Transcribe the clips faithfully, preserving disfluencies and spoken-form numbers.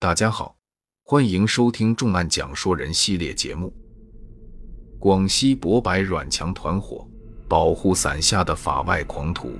大家好，欢迎收听重案讲说人系列节目。广西博白阮强团伙，保护伞下的法外狂徒。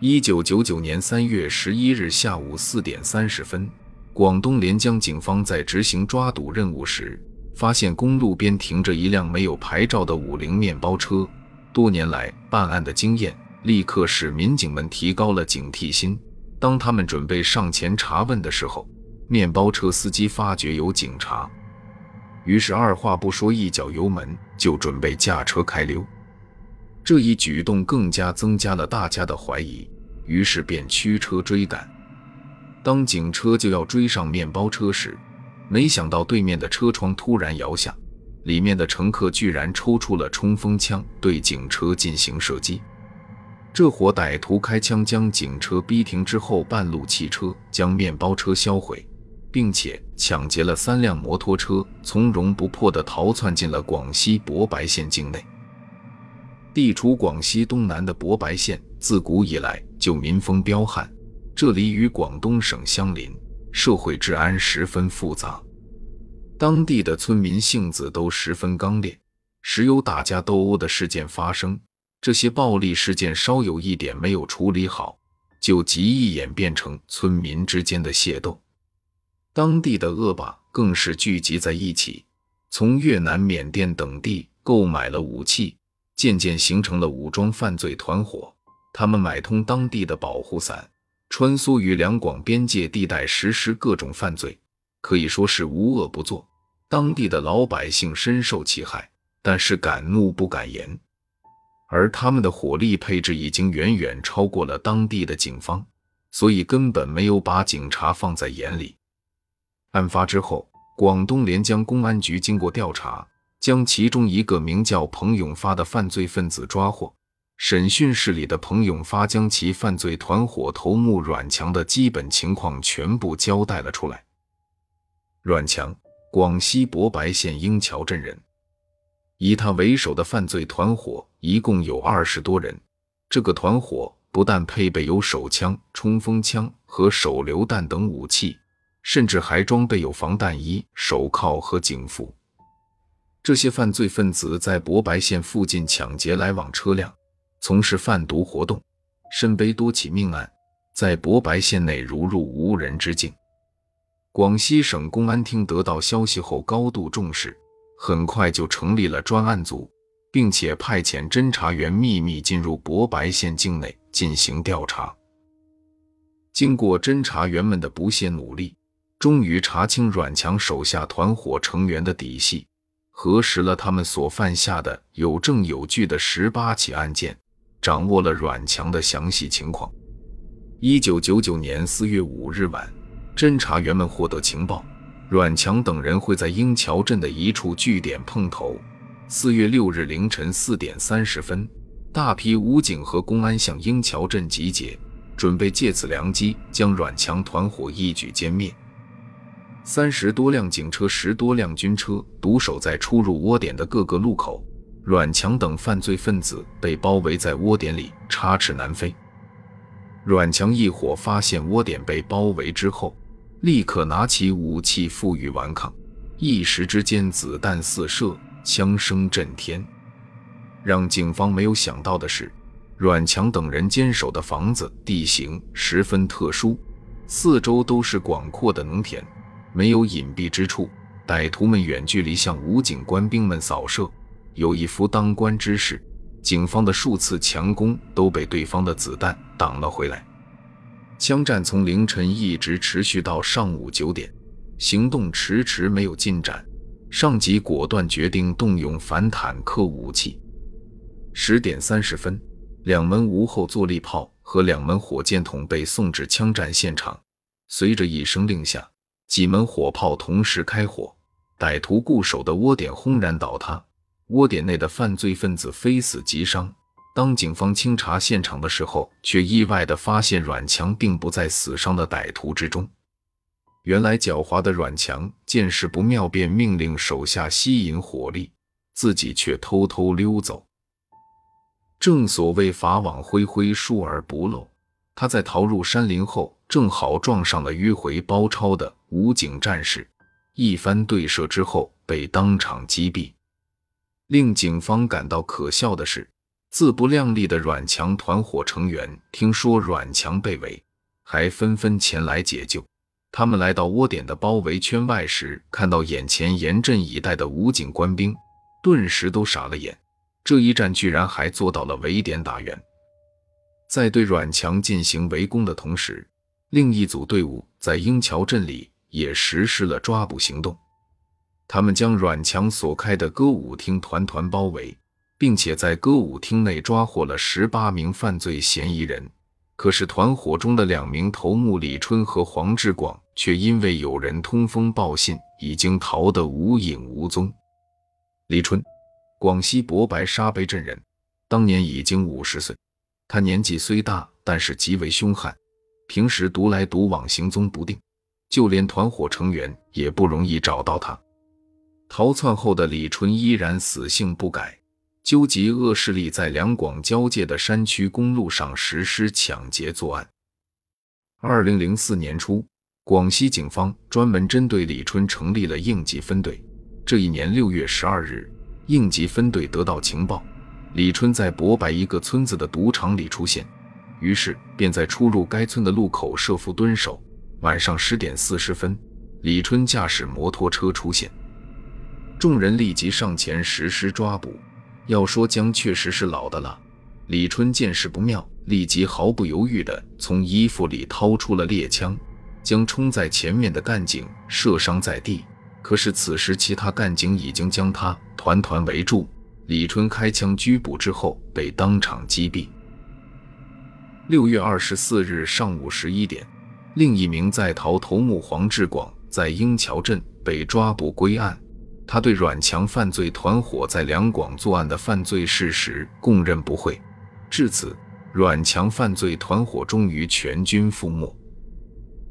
一九九九年三月十一日下午四点三十分，广东连江警方在执行抓赌任务时，发现公路边停着一辆没有牌照的五菱面包车。多年来办案的经验，立刻使民警们提高了警惕心。当他们准备上前查问的时候，面包车司机发觉有警察，于是二话不说一脚油门就准备驾车开溜。这一举动更加增加了大家的怀疑，于是便驱车追赶。当警车就要追上面包车时，没想到对面的车窗突然摇下，里面的乘客居然抽出了冲锋枪对警车进行射击。这伙歹徒开枪将警车逼停之后，半路弃车，将面包车销毁，并且抢劫了三辆摩托车，从容不迫地逃窜进了广西博白县境内。地处广西东南的博白县，自古以来就民风彪悍，这里与广东省相邻，社会治安十分复杂。当地的村民性子都十分刚烈，时有打架斗殴的事件发生。这些暴力事件稍有一点没有处理好，就极易演变成村民之间的械斗。当地的恶霸更是聚集在一起，从越南、缅甸等地购买了武器，渐渐形成了武装犯罪团伙。他们买通当地的保护伞，穿梭于两广边界地带，实施各种犯罪，可以说是无恶不作。当地的老百姓深受其害，但是敢怒不敢言。而他们的火力配置已经远远超过了当地的警方，所以根本没有把警察放在眼里。案发之后，广东连江公安局经过调查，将其中一个名叫彭永发的犯罪分子抓获。审讯室里的彭永发将其犯罪团伙头目阮强的基本情况全部交代了出来。阮强，广西博白县英桥镇人。以他为首的犯罪团伙一共有二十多人，这个团伙不但配备有手枪、冲锋枪和手榴弹等武器，甚至还装备有防弹衣、手铐和警服。这些犯罪分子在博白县附近抢劫来往车辆，从事贩毒活动，身背多起命案，在博白县内如入无人之境。广西省公安厅得到消息后高度重视，很快就成立了专案组，并且派遣侦查员秘密进入博白县境内进行调查。经过侦查员们的不懈努力，终于查清阮强手下团伙成员的底细，核实了他们所犯下的有证有据的十八起案件，掌握了阮强的详细情况。一九九九年四月五日晚，侦查员们获得情报，阮强等人会在英桥镇的一处据点碰头。四月六日凌晨四点三十分，大批武警和公安向英桥镇集结，准备借此良机将阮强团伙一举歼灭。三十多辆警车、十多辆军车独守在出入窝点的各个路口，阮强等犯罪分子被包围在窝点里，插翅难飞。阮强一伙发现窝点被包围之后，立刻拿起武器负隅顽抗，一时之间子弹四射，枪声震天。让警方没有想到的是，阮强等人坚守的房子地形十分特殊，四周都是广阔的农田，没有隐蔽之处，歹徒们远距离向武警官兵们扫射，有一副当官之势。警方的数次强攻都被对方的子弹挡了回来。枪战从凌晨一直持续到上午九点，行动迟迟没有进展，上级果断决定动用反坦克武器。十点三十分，两门无后坐力炮和两门火箭筒被送至枪战现场，随着一声令下，几门火炮同时开火，歹徒固守的窝点轰然倒塌，窝点内的犯罪分子非死即伤。当警方清查现场的时候，却意外地发现阮强并不在死伤的歹徒之中。原来狡猾的阮强见势不妙，便命令手下吸引火力，自己却偷偷溜走。正所谓法网恢恢，疏而不漏，他在逃入山林后正好撞上了迂回包抄的武警战士，一番对射之后被当场击毙。令警方感到可笑的是，自不量力的阮强团伙成员听说阮强被围，还纷纷前来解救。他们来到窝点的包围圈外时，看到眼前严阵以待的武警官兵，顿时都傻了眼。这一战居然还做到了围点打援。在对阮强进行围攻的同时，另一组队伍在鹰桥镇里也实施了抓捕行动。他们将阮强所开的歌舞厅团团包围，并且在歌舞厅内抓获了十八名犯罪嫌疑人。可是团伙中的两名头目李春和黄志广却因为有人通风报信，已经逃得无影无踪。李春，广西博白沙碑镇人，当年已经五十岁。他年纪虽大，但是极为凶悍，平时独来独往，行踪不定，就连团伙成员也不容易找到他。逃窜后的李春依然死性不改，纠集恶势力在两广交界的山区公路上实施抢劫作案。二零零四年初，广西警方专门针对李春成立了应急分队。这一年六月十二日，应急分队得到情报，李春在博白一个村子的赌场里出现，于是便在出入该村的路口设伏蹲守。晚上十点四十分，李春驾驶摩托车出现，众人立即上前实施抓捕。要说姜确实是老的了，李春见势不妙，立即毫不犹豫地从衣服里掏出了猎枪，将冲在前面的干警射伤在地。可是此时其他干警已经将他团团围住，李春开枪拘捕之后被当场击毙。六月二十四日上午十一点，另一名在逃头目黄志广在鹰桥镇被抓捕归案。他对阮强犯罪团伙在两广作案的犯罪事实供认不讳。至此，阮强犯罪团伙终于全军覆没。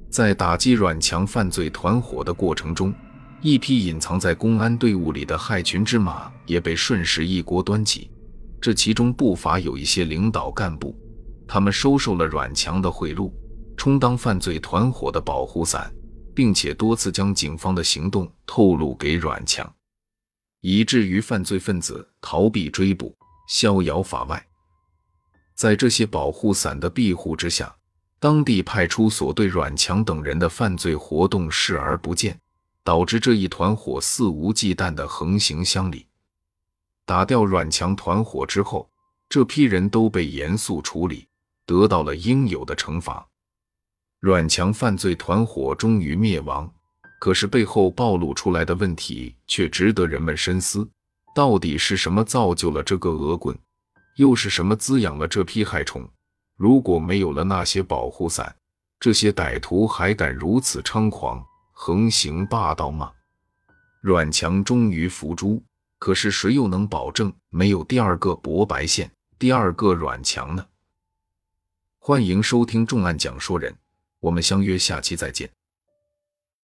在打击阮强犯罪团伙的过程中，一批隐藏在公安队伍里的害群之马也被顺势一锅端起。这其中不乏有一些领导干部，他们收受了阮强的贿赂，充当犯罪团伙的保护伞，并且多次将警方的行动透露给阮强，以至于犯罪分子逃避追捕，逍遥法外。在这些保护伞的庇护之下，当地派出所对阮强等人的犯罪活动视而不见，导致这一团伙肆无忌惮地横行乡里。打掉阮强团伙之后，这批人都被严肃处理，得到了应有的惩罚。阮强犯罪团伙终于灭亡，可是背后暴露出来的问题却值得人们深思。到底是什么造就了这个恶棍？又是什么滋养了这批害虫？如果没有了那些保护伞，这些歹徒还敢如此猖狂，横行霸道吗？阮强终于伏诛，可是谁又能保证没有第二个博白县，第二个阮强呢？欢迎收听重案讲说人，我们相约下期再见。